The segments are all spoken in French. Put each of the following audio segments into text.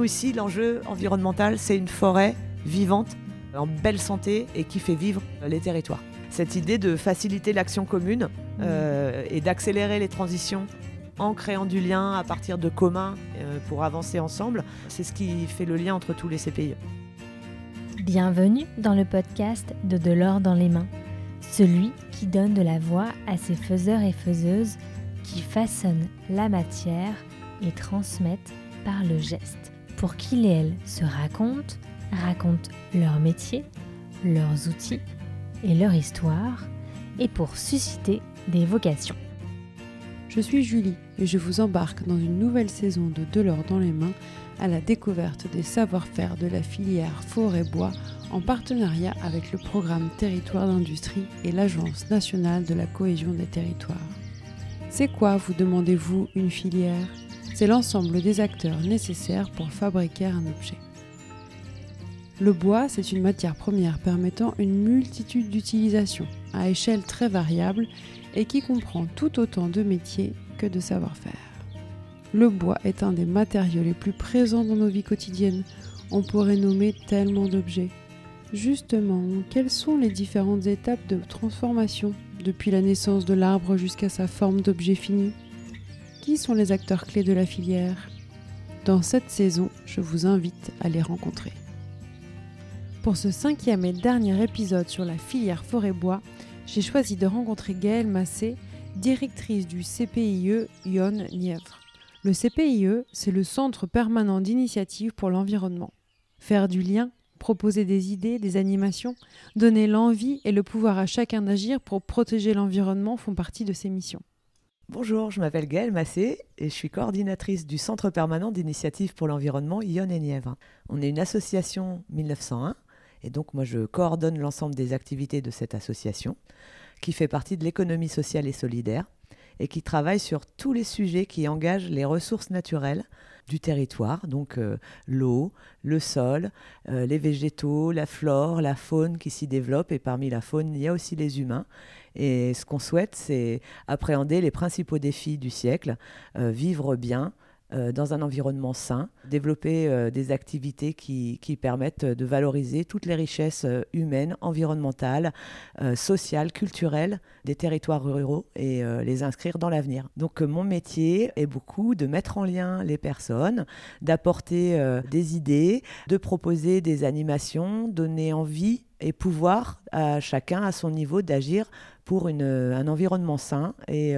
nous ici, l'enjeu environnemental, c'est une forêt vivante, en belle santé et qui fait vivre les territoires. Cette idée de faciliter l'action commune et d'accélérer les transitions en créant du lien à partir de communs pour avancer ensemble, c'est ce qui fait le lien entre tous les CPIE. Bienvenue dans le podcast de l'or dans les mains, celui qui donne de la voix à ces faiseurs et faiseuses qui façonnent la matière et transmettent par le geste, pour qu'ils et elles se racontent leur métier, leurs outils et leur histoire, et pour susciter des vocations. Je suis Julie et je vous embarque dans une nouvelle saison de l'or dans les mains à la découverte des savoir-faire de la filière forêt-bois en partenariat avec le programme Territoires d'industrie et l'Agence nationale de la cohésion des territoires. C'est quoi, vous demandez-vous, une filière ? C'est l'ensemble des acteurs nécessaires pour fabriquer un objet. Le bois, c'est une matière première permettant une multitude d'utilisations, à échelle très variable, et qui comprend tout autant de métiers que de savoir-faire. Le bois est un des matériaux les plus présents dans nos vies quotidiennes. On pourrait nommer tellement d'objets. Justement, quelles sont les différentes étapes de transformation, depuis la naissance de l'arbre jusqu'à sa forme d'objet fini ? Qui sont les acteurs clés de la filière ? Dans cette saison, je vous invite à les rencontrer. Pour ce 5e et dernier épisode sur la filière forêt-bois, j'ai choisi de rencontrer Gaëlle Massé, directrice du CPIE Yonne Nièvre. Le CPIE, c'est le Centre Permanent d'initiative pour l'Environnement. Faire du lien, proposer des idées, des animations, donner l'envie et le pouvoir à chacun d'agir pour protéger l'environnement font partie de ses missions. Bonjour, je m'appelle Gaëlle Massé et je suis coordinatrice du Centre Permanent d'initiative pour l'Environnement Yonne et Nièvre. On est une association 1901. Et donc, moi, je coordonne l'ensemble des activités de cette association qui fait partie de l'économie sociale et solidaire et qui travaille sur tous les sujets qui engagent les ressources naturelles du territoire, donc l'eau, le sol, les végétaux, la flore, la faune qui s'y développe. Et parmi la faune, il y a aussi les humains. Et ce qu'on souhaite, c'est appréhender les principaux défis du siècle, vivre bien, dans un environnement sain, développer des activités qui permettent de valoriser toutes les richesses humaines, environnementales, sociales, culturelles des territoires ruraux et les inscrire dans l'avenir. Donc mon métier est beaucoup de mettre en lien les personnes, d'apporter des idées, de proposer des animations, donner envie et pouvoir à chacun à son niveau d'agir pour un environnement sain et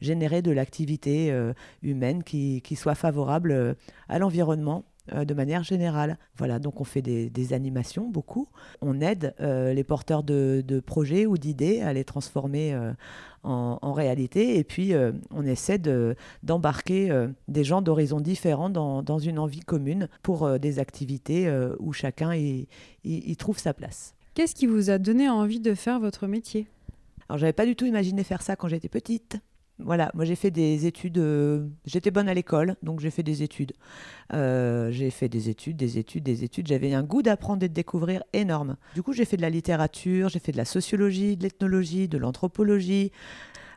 générer de l'activité humaine qui soit favorable à l'environnement de manière générale. Voilà, donc on fait des animations, beaucoup. On aide les porteurs de projets ou d'idées à les transformer en réalité. Et puis, on essaie d'embarquer des gens d'horizons différents dans une envie commune pour des activités où chacun y trouve sa place. Qu'est-ce qui vous a donné envie de faire votre métier ? Alors, j'avais pas du tout imaginé faire ça quand j'étais petite. Voilà, moi j'ai fait des études, j'étais bonne à l'école, donc j'ai fait des études. J'ai fait des études. J'avais un goût d'apprendre et de découvrir énorme. Du coup, j'ai fait de la littérature, j'ai fait de la sociologie, de l'ethnologie, de l'anthropologie,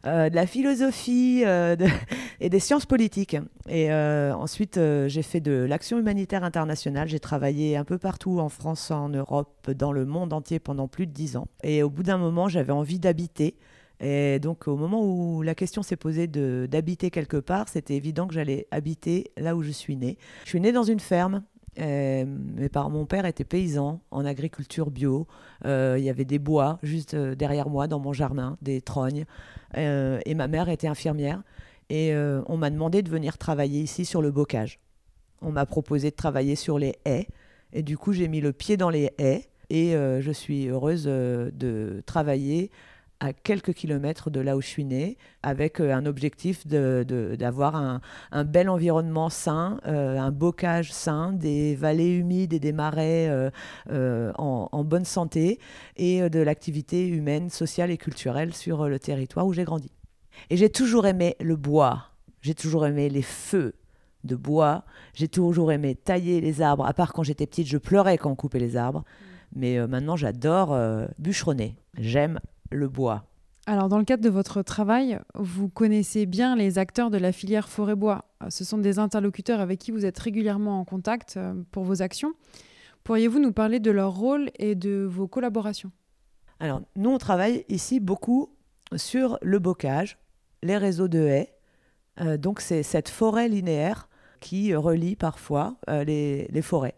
de la philosophie et des sciences politiques. Et ensuite, j'ai fait de l'action humanitaire internationale. J'ai travaillé un peu partout en France, en Europe, dans le monde entier pendant plus de 10 ans. Et au bout d'un moment, j'avais envie d'habiter. Et donc, au moment où la question s'est posée d'habiter quelque part, c'était évident que j'allais habiter là où je suis née. Je suis née dans une ferme. Mon père était paysan en agriculture bio. Il y avait des bois juste derrière moi dans mon jardin, des trognes. Et ma mère était infirmière. Et on m'a demandé de venir travailler ici sur le bocage. On m'a proposé de travailler sur les haies. Et du coup, j'ai mis le pied dans les haies. Et je suis heureuse de travailler à quelques kilomètres de là où je suis née, avec un objectif d'avoir un bel environnement sain, un bocage sain, des vallées humides et des marais en bonne santé, et de l'activité humaine, sociale et culturelle sur le territoire où j'ai grandi. Et j'ai toujours aimé le bois, j'ai toujours aimé les feux de bois, j'ai toujours aimé tailler les arbres, à part quand j'étais petite, je pleurais quand on coupait les arbres, mais maintenant j'adore bûcheronner, j'aime le bois. Alors, dans le cadre de votre travail, vous connaissez bien les acteurs de la filière forêt-bois. Ce sont des interlocuteurs avec qui vous êtes régulièrement en contact pour vos actions. Pourriez-vous nous parler de leur rôle et de vos collaborations ? Alors, nous, on travaille ici beaucoup sur le bocage, les réseaux de haies. Donc, c'est cette forêt linéaire qui relie parfois les forêts.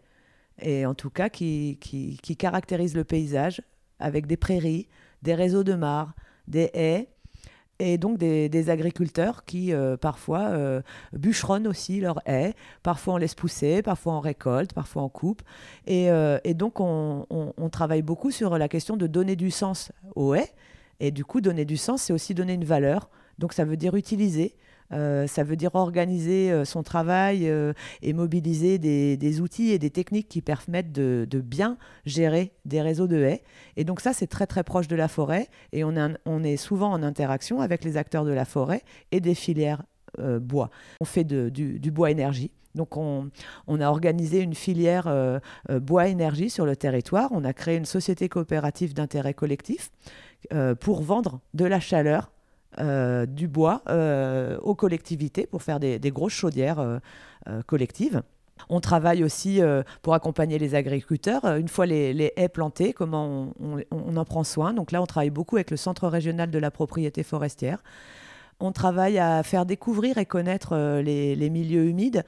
Et en tout cas, qui caractérise le paysage avec des prairies, des réseaux de mares, des haies. Et donc des agriculteurs qui parfois bûcheronnent aussi leurs haies. Parfois on laisse pousser, parfois on récolte, parfois on coupe. Et donc on travaille beaucoup sur la question de donner du sens aux haies. Et du coup, donner du sens, c'est aussi donner une valeur. Donc ça veut dire utiliser, ça veut dire organiser son travail et mobiliser des outils et des techniques qui permettent de bien gérer des réseaux de haies. Et donc ça, c'est très très proche de la forêt et on est souvent en interaction avec les acteurs de la forêt et des filières bois. On fait du bois énergie. Donc on a organisé une filière bois-énergie sur le territoire. On a créé une société coopérative d'intérêt collectif pour vendre de la chaleur, du bois aux collectivités pour faire des grosses chaudières collectives. On travaille aussi pour accompagner les agriculteurs. Une fois les haies plantées, comment on en prend soin. Donc là, on travaille beaucoup avec le Centre régional de la propriété forestière. On travaille à faire découvrir et connaître les milieux humides.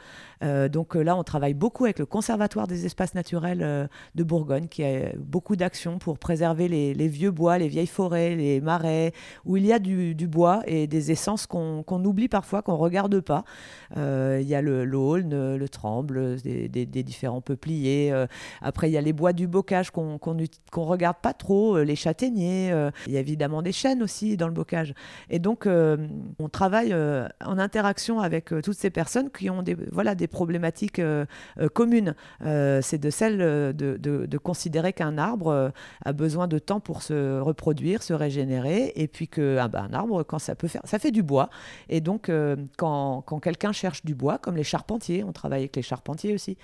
Donc là, on travaille beaucoup avec le Conservatoire des espaces naturels de Bourgogne, qui a beaucoup d'actions pour préserver les vieux bois, les vieilles forêts, les marais, où il y a du bois et des essences qu'on oublie parfois, qu'on ne regarde pas. Il y a l'aulne, le tremble, des différents peupliers. Après, il y a les bois du bocage qu'on regarde pas trop, les châtaigniers. Il y a évidemment des chênes aussi dans le bocage. Et donc... on travaille en interaction avec toutes ces personnes qui ont des problématiques communes. C'est de celles de considérer qu'un arbre a besoin de temps pour se reproduire, se régénérer, et puis qu'un arbre, quand ça peut faire, ça fait du bois. Et donc, quand quelqu'un cherche du bois, comme les charpentiers, on travaille avec les charpentiers aussi,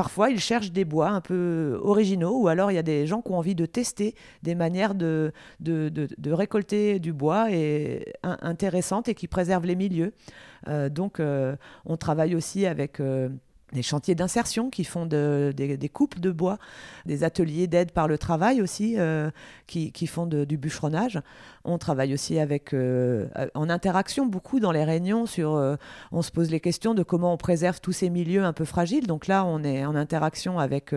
parfois ils cherchent des bois un peu originaux, ou alors il y a des gens qui ont envie de tester des manières de récolter du bois et intéressantes et qui préservent les milieux. Donc on travaille aussi avec des chantiers d'insertion qui font des coupes de bois, des ateliers d'aide par le travail aussi qui font du bûcheronnage. On travaille aussi en interaction beaucoup dans les réunions on se pose les questions de comment on préserve tous ces milieux un peu fragiles. Donc là, on est en interaction avec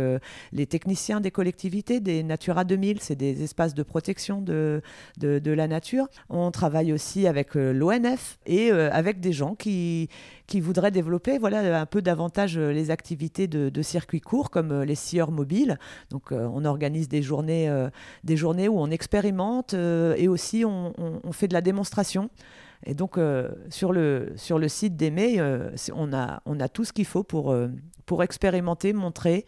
les techniciens des collectivités, des Natura 2000, c'est des espaces de protection de la nature. On travaille aussi avec l'ONF et avec des gens qui voudraient développer un peu davantage les activités de circuits courts comme les scieurs mobiles. Donc on organise des journées où on expérimente et aussi on fait de la démonstration. Et donc sur le site d'Aimé, on a tout ce qu'il faut pour expérimenter, montrer,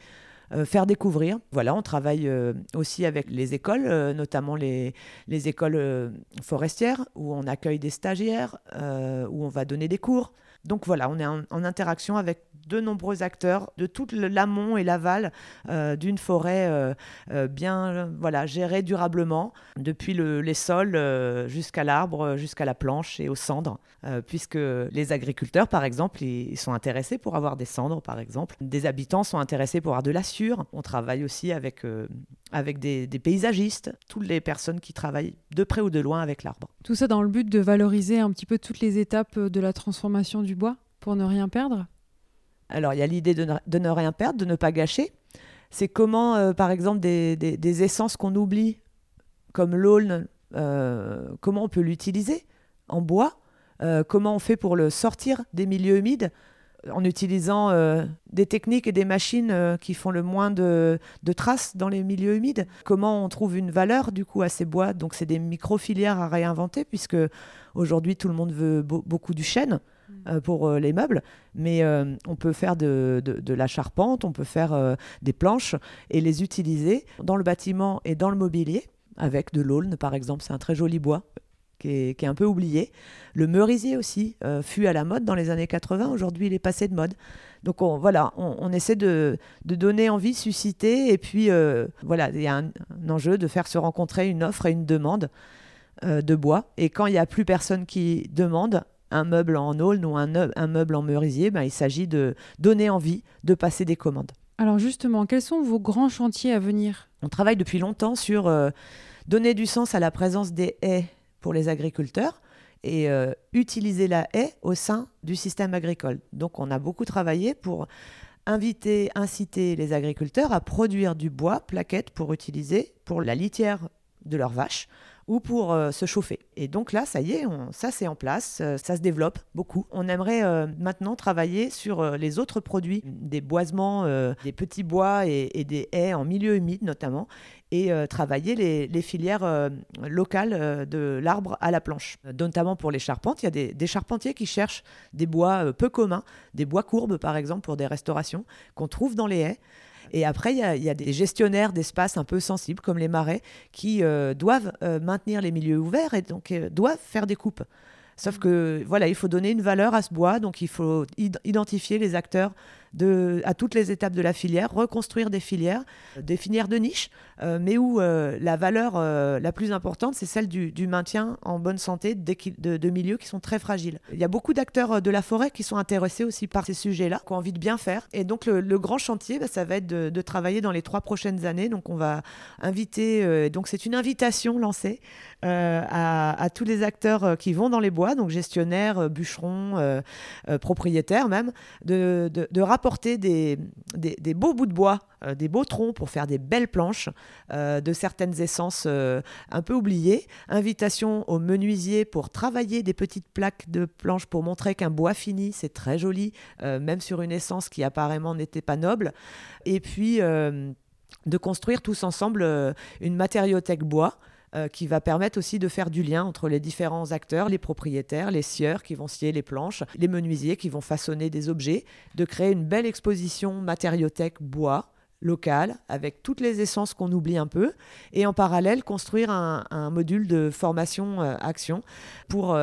faire découvrir. Voilà, on travaille aussi avec les écoles, notamment les écoles forestières, où on accueille des stagiaires, où on va donner des cours. Donc voilà, on est en interaction avec de nombreux acteurs de tout l'amont et l'aval d'une forêt bien gérée durablement, depuis les sols jusqu'à l'arbre, jusqu'à la planche et aux cendres, puisque les agriculteurs, par exemple, ils sont intéressés pour avoir des cendres, par exemple. Des habitants sont intéressés pour avoir de la sciure. On travaille aussi avec des paysagistes, toutes les personnes qui travaillent de près ou de loin avec l'arbre. Tout ça dans le but de valoriser un petit peu toutes les étapes de la transformation du bois pour ne rien perdre ? Alors, il y a l'idée de ne rien perdre, de ne pas gâcher. C'est comment, par exemple, des essences qu'on oublie, comme l'aulne, comment on peut l'utiliser en bois, comment on fait pour le sortir des milieux humides, en utilisant des techniques et des machines qui font le moins de traces dans les milieux humides. Comment on trouve une valeur du coup à ces bois ? Donc c'est des micro-filières à réinventer, puisque aujourd'hui tout le monde veut beaucoup du chêne pour les meubles, mais on peut faire de la charpente, on peut faire des planches et les utiliser dans le bâtiment et dans le mobilier, avec de l'aulne par exemple, c'est un très joli bois. Qui est un peu oublié. Le merisier aussi fut à la mode dans les années 80. Aujourd'hui, il est passé de mode. Donc on essaie de donner envie, susciter. Et puis, il y a un enjeu de faire se rencontrer une offre et une demande de bois. Et quand il n'y a plus personne qui demande, un meuble en aulne ou un meuble en merisier, ben, il s'agit de donner envie de passer des commandes. Alors justement, quels sont vos grands chantiers à venir ? On travaille depuis longtemps sur donner du sens à la présence des haies pour les agriculteurs et utiliser la haie au sein du système agricole. Donc on a beaucoup travaillé pour inciter les agriculteurs à produire du bois plaquette pour utiliser pour la litière de leurs vaches ou pour se chauffer. Et donc là, ça y est, ça c'est en place, ça se développe beaucoup. On aimerait maintenant travailler sur les autres produits, des boisements, des petits bois et des haies en milieu humide notamment, et travailler les filières locales de l'arbre à la planche. Notamment pour les charpentes, il y a des charpentiers qui cherchent des bois peu communs, des bois courbes par exemple pour des restaurations qu'on trouve dans les haies. Et après, il y a des gestionnaires d'espaces un peu sensibles, comme les marais, qui doivent maintenir les milieux ouverts et donc doivent faire des coupes. Sauf que, voilà, il faut donner une valeur à ce bois, donc il faut identifier les acteurs à toutes les étapes de la filière, reconstruire des filières de niche, mais où la valeur la plus importante, c'est celle du maintien en bonne santé de milieux qui sont très fragiles. Il y a beaucoup d'acteurs de la forêt qui sont intéressés aussi par ces sujets-là, qui ont envie de bien faire. Et donc, le grand chantier, bah, ça va être de travailler dans les 3 prochaines années. Donc, on va inviter, donc c'est une invitation lancée à tous les acteurs qui vont dans les bois, donc gestionnaires, bûcherons, propriétaires même, de rapporter des beaux bouts de bois, des beaux troncs pour faire des belles planches de certaines essences un peu oubliées. Invitation aux menuisiers pour travailler des petites plaques de planches pour montrer qu'un bois fini, c'est très joli, même sur une essence qui apparemment n'était pas noble. Et puis de construire tous ensemble une matériothèque bois, qui va permettre aussi de faire du lien entre les différents acteurs, les propriétaires, les scieurs qui vont scier les planches, les menuisiers qui vont façonner des objets, de créer une belle exposition matériothèque bois locale avec toutes les essences qu'on oublie un peu, et en parallèle construire un module de formation action pour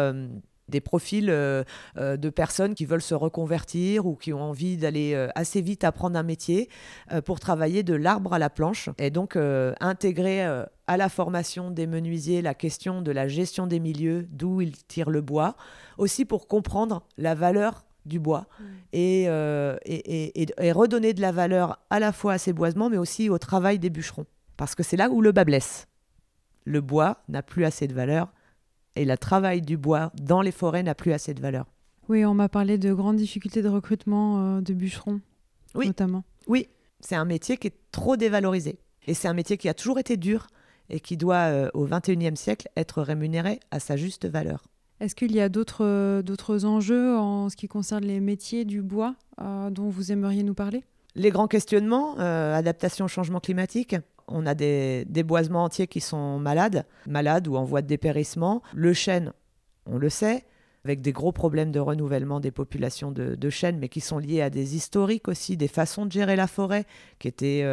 des profils de personnes qui veulent se reconvertir ou qui ont envie d'aller assez vite apprendre un métier pour travailler de l'arbre à la planche et donc intégrer à la formation des menuisiers la question de la gestion des milieux, d'où ils tirent le bois, aussi pour comprendre la valeur du bois et redonner de la valeur à la fois à ces boisements mais aussi au travail des bûcherons. Parce que c'est là où le bas blesse. Le bois n'a plus assez de valeur. Et le travail du bois dans les forêts n'a plus assez de valeur. Oui, on m'a parlé de grandes difficultés de recrutement de bûcherons, oui, notamment. Oui, c'est un métier qui est trop dévalorisé. Et c'est un métier qui a toujours été dur et qui doit, au XXIe siècle, être rémunéré à sa juste valeur. Est-ce qu'il y a d'autres enjeux en ce qui concerne les métiers du bois dont vous aimeriez nous parler ? Les grands questionnements, adaptation au changement climatique. On a des boisements entiers qui sont malades ou en voie de dépérissement. Le chêne, on le sait, avec des gros problèmes de renouvellement des populations de chênes, mais qui sont liés à des historiques aussi, des façons de gérer la forêt, qui étaient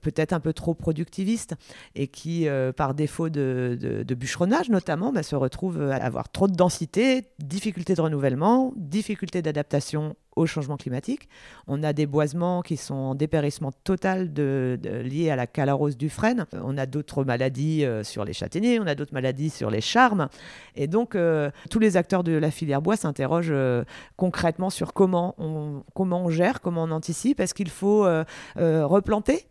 peut-être un peu trop productivistes et qui, par défaut de bûcheronnage notamment, bah, se retrouvent à avoir trop de densité, difficulté de renouvellement, difficulté d'adaptation au changement climatique. On a des boisements qui sont en dépérissement total liés à la calarose du frêne. On a d'autres maladies sur les châtaigniers, on a d'autres maladies sur les charmes. Et donc, tous les acteurs de la filière bois s'interrogent concrètement sur comment on gère, comment on anticipe. Est-ce qu'il faut replanter ?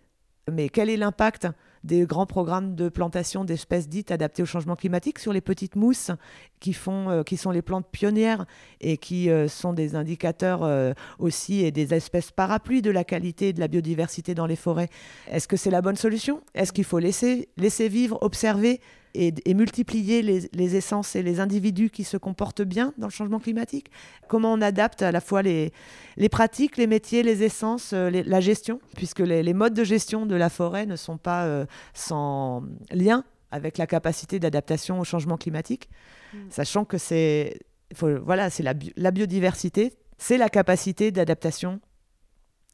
Mais quel est l'impact des grands programmes de plantation d'espèces dites adaptées au changement climatique sur les petites mousses qui sont les plantes pionnières et qui sont des indicateurs aussi et des espèces parapluies de la qualité et de la biodiversité dans les forêts. Est-ce que c'est la bonne solution ? Est-ce qu'il faut laisser vivre, observer et multiplier les essences et les individus qui se comportent bien dans le changement climatique ? Comment on adapte à la fois les pratiques, les métiers, les essences, la gestion ? Puisque les modes de gestion de la forêt ne sont pas sans lien avec la capacité d'adaptation au changement climatique, sachant que c'est la biodiversité, c'est la capacité d'adaptation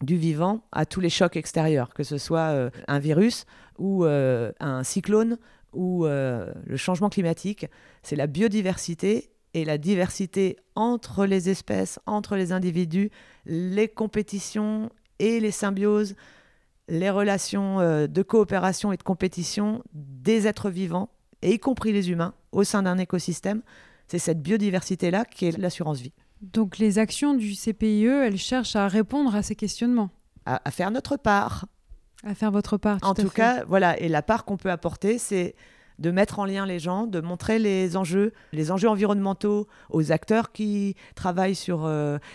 du vivant à tous les chocs extérieurs, que ce soit un virus ou un cyclone ou le changement climatique. C'est la biodiversité et la diversité entre les espèces, entre les individus, les compétitions et les symbioses, les relations de coopération et de compétition des êtres vivants, et y compris les humains, au sein d'un écosystème, C'est cette biodiversité-là qui est l'assurance vie. Donc les actions du CPIE, elles cherchent à répondre à ces questionnements. À faire notre part. À faire votre part, tout à fait. En tout cas, voilà. Et la part qu'on peut apporter, c'est de mettre en lien les gens, de montrer les enjeux environnementaux aux acteurs qui travaillent sur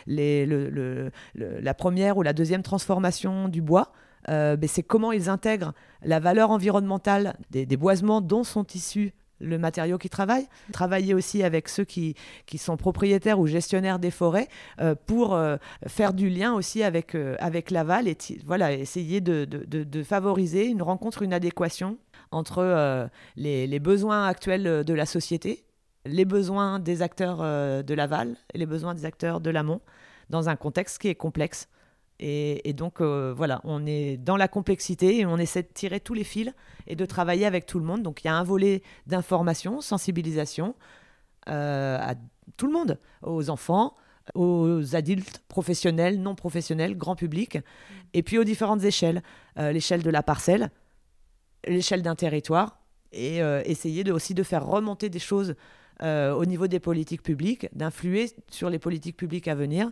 la première ou la deuxième transformation du bois. Mais c'est comment ils intègrent la valeur environnementale des boisements dont sont issus le matériau qu'ils travaillent. Travailler aussi avec ceux qui sont propriétaires ou gestionnaires des forêts pour faire du lien aussi avec l'aval et essayer de favoriser une rencontre, une adéquation entre les besoins actuels de la société, les besoins des acteurs de l'aval et les besoins des acteurs de l'amont dans un contexte qui est complexe. Et donc, on est dans la complexité et on essaie de tirer tous les fils et de travailler avec tout le monde. Donc, il y a un volet d'information, sensibilisation à tout le monde, aux enfants, aux adultes, professionnels, non professionnels, grand public, et puis aux différentes échelles. L'échelle de la parcelle, l'échelle d'un territoire, et essayer aussi de faire remonter des choses au niveau des politiques publiques, d'influer sur les politiques publiques à venir.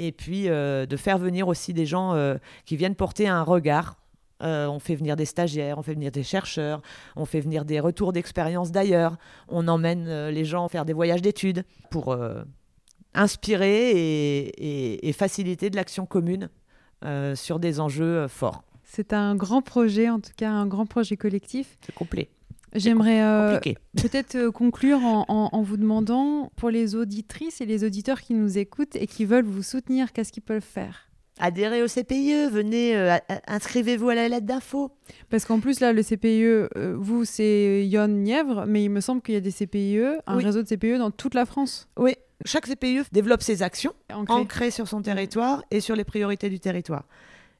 Et puis, de faire venir aussi des gens qui viennent porter un regard. On fait venir des stagiaires, on fait venir des chercheurs, on fait venir des retours d'expérience d'ailleurs. On emmène les gens faire des voyages d'études pour inspirer et faciliter de l'action commune sur des enjeux forts. C'est un grand projet, en tout cas un grand projet collectif. C'est complet. J'aimerais peut-être conclure en vous demandant, pour les auditrices et les auditeurs qui nous écoutent et qui veulent vous soutenir, qu'est-ce qu'ils peuvent faire ? Adhérez au CPIE, venez, inscrivez-vous à la lettre d'info. Parce qu'en plus, là, le CPIE, vous, c'est Yonne Nièvre, mais il me semble qu'il y a des CPIE, un réseau de CPIE dans toute la France. Oui, chaque CPIE développe ses actions, ancrées sur son territoire et sur les priorités du territoire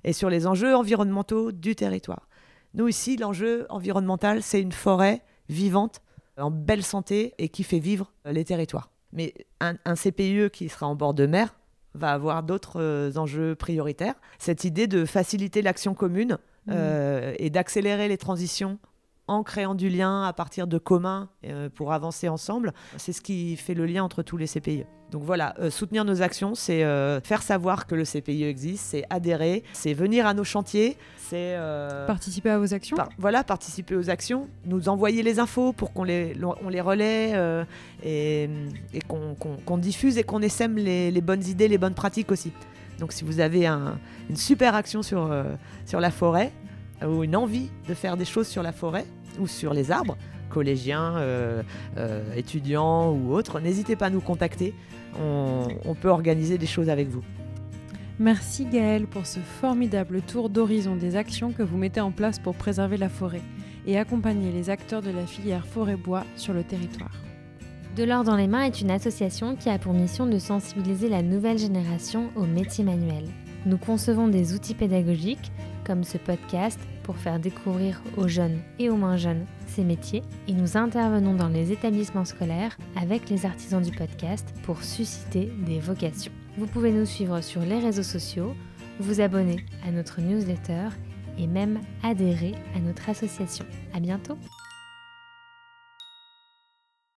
et sur les enjeux environnementaux du territoire. Nous, ici, l'enjeu environnemental, c'est une forêt vivante, en belle santé et qui fait vivre les territoires. Mais un CPIE qui sera en bord de mer va avoir d'autres enjeux prioritaires. Cette idée de faciliter l'action commune et d'accélérer les transitions en créant du lien à partir de communs pour avancer ensemble, c'est ce qui fait le lien entre tous les CPIE. Donc voilà, soutenir nos actions, c'est faire savoir que le CPIE existe, c'est adhérer, c'est venir à nos chantiers, c'est... participer à vos actions. Participer aux actions, nous envoyer les infos pour qu'on les relaie et qu'on diffuse et qu'on essaime les bonnes idées, les bonnes pratiques aussi. Donc si vous avez une super action sur la forêt ou une envie de faire des choses sur la forêt ou sur les arbres, collégiens, étudiants ou autres, n'hésitez pas à nous contacter. On peut organiser des choses avec vous. Merci Gaëlle pour ce formidable tour d'horizon des actions que vous mettez en place pour préserver la forêt et accompagner les acteurs de la filière forêt-bois sur le territoire. De l'or dans les mains est une association qui a pour mission de sensibiliser la nouvelle génération aux métiers manuels. Nous concevons des outils pédagogiques comme ce podcast pour faire découvrir aux jeunes et aux moins jeunes ces métiers et nous intervenons dans les établissements scolaires avec les artisans du podcast pour susciter des vocations. Vous pouvez nous suivre sur les réseaux sociaux, vous abonner à notre newsletter et même adhérer à notre association. À bientôt!